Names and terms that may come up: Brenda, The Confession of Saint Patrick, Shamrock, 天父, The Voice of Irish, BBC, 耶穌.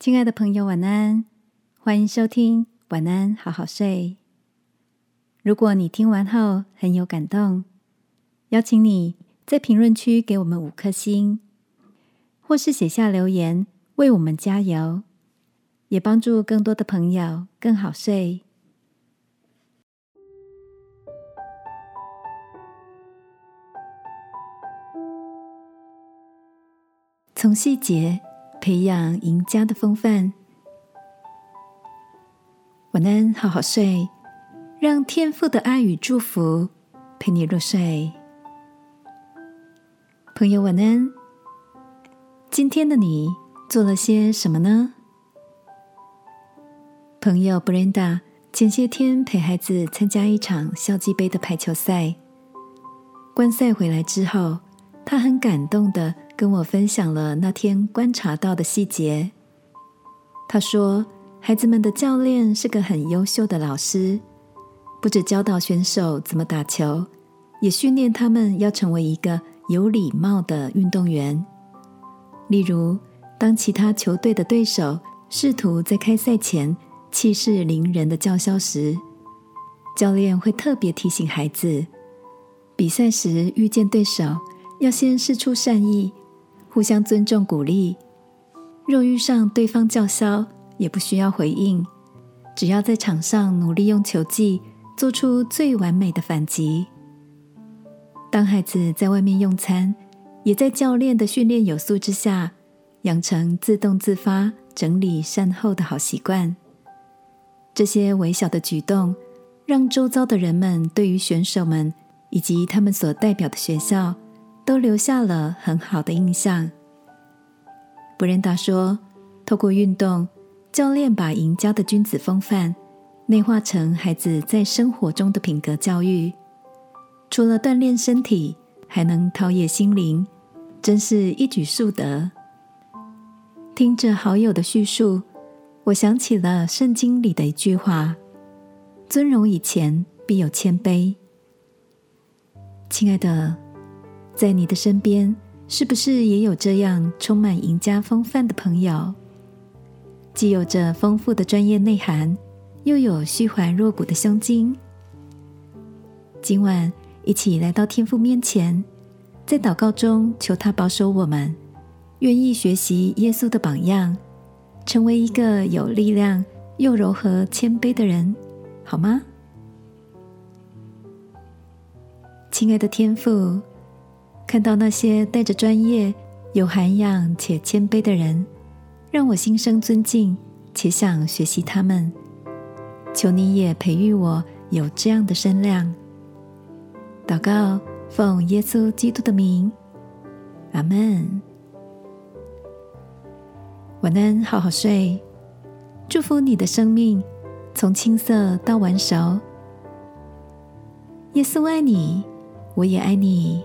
亲爱的朋友，晚安，欢迎收听晚安好好睡。如果你听完后很有感动，邀请你在评论区给我们5颗星，或是写下留言为我们加油，也帮助更多的朋友更好睡。从细节培养赢家的风范。晚安好好睡，让天父的爱与祝福陪你入睡。朋友晚安，今天的你做了些什么呢？朋友 Brenda 前些天陪孩子参加一场校际杯的排球赛，观赛回来之后，她很感动地跟我分享了那天观察到的细节。她说孩子们的教练是个很优秀的老师，不只教导选手怎么打球，也训练他们要成为一个有礼貌的运动员。例如，当其他球队的对手试图在开赛前气势凌人的叫嚣时，教练会特别提醒孩子，比赛时遇见对手要先释出善意，互相尊重鼓励，若遇上对方叫嚣也不需要回应，只要在场上努力用球技做出最完美的反击。当孩子在外面用餐，也在教练的训练有素之下，养成自动自发整理善后的好习惯。这些微小的举动，让周遭的人们对于选手们以及他们所代表的学校都留下了很好的印象。布伦达说，透过运动，教练把赢家的君子风范内化成孩子在生活中的品格教育，除了锻炼身体，还能陶冶心灵，真是一举数得。听着好友的叙述，我想起了圣经里的一句话，尊荣以前必有谦卑。亲爱的，在你的身边是不是也有这样充满赢家风范的朋友，既有着丰富的专业内涵，又有虚怀若谷的胸襟？今晚一起来到天父面前，在祷告中求他保守我们，愿意学习耶稣的榜样，成为一个有力量又柔和谦卑的人，好吗？亲爱的天父，看到那些带着专业、有涵养且谦卑的人，让我心生尊敬，且想学习他们。求你也培育我有这样的身量。祷告，奉耶稣基督的名，阿们。晚安，好好睡。祝福你的生命，从青涩到完熟。耶稣爱你，我也爱你。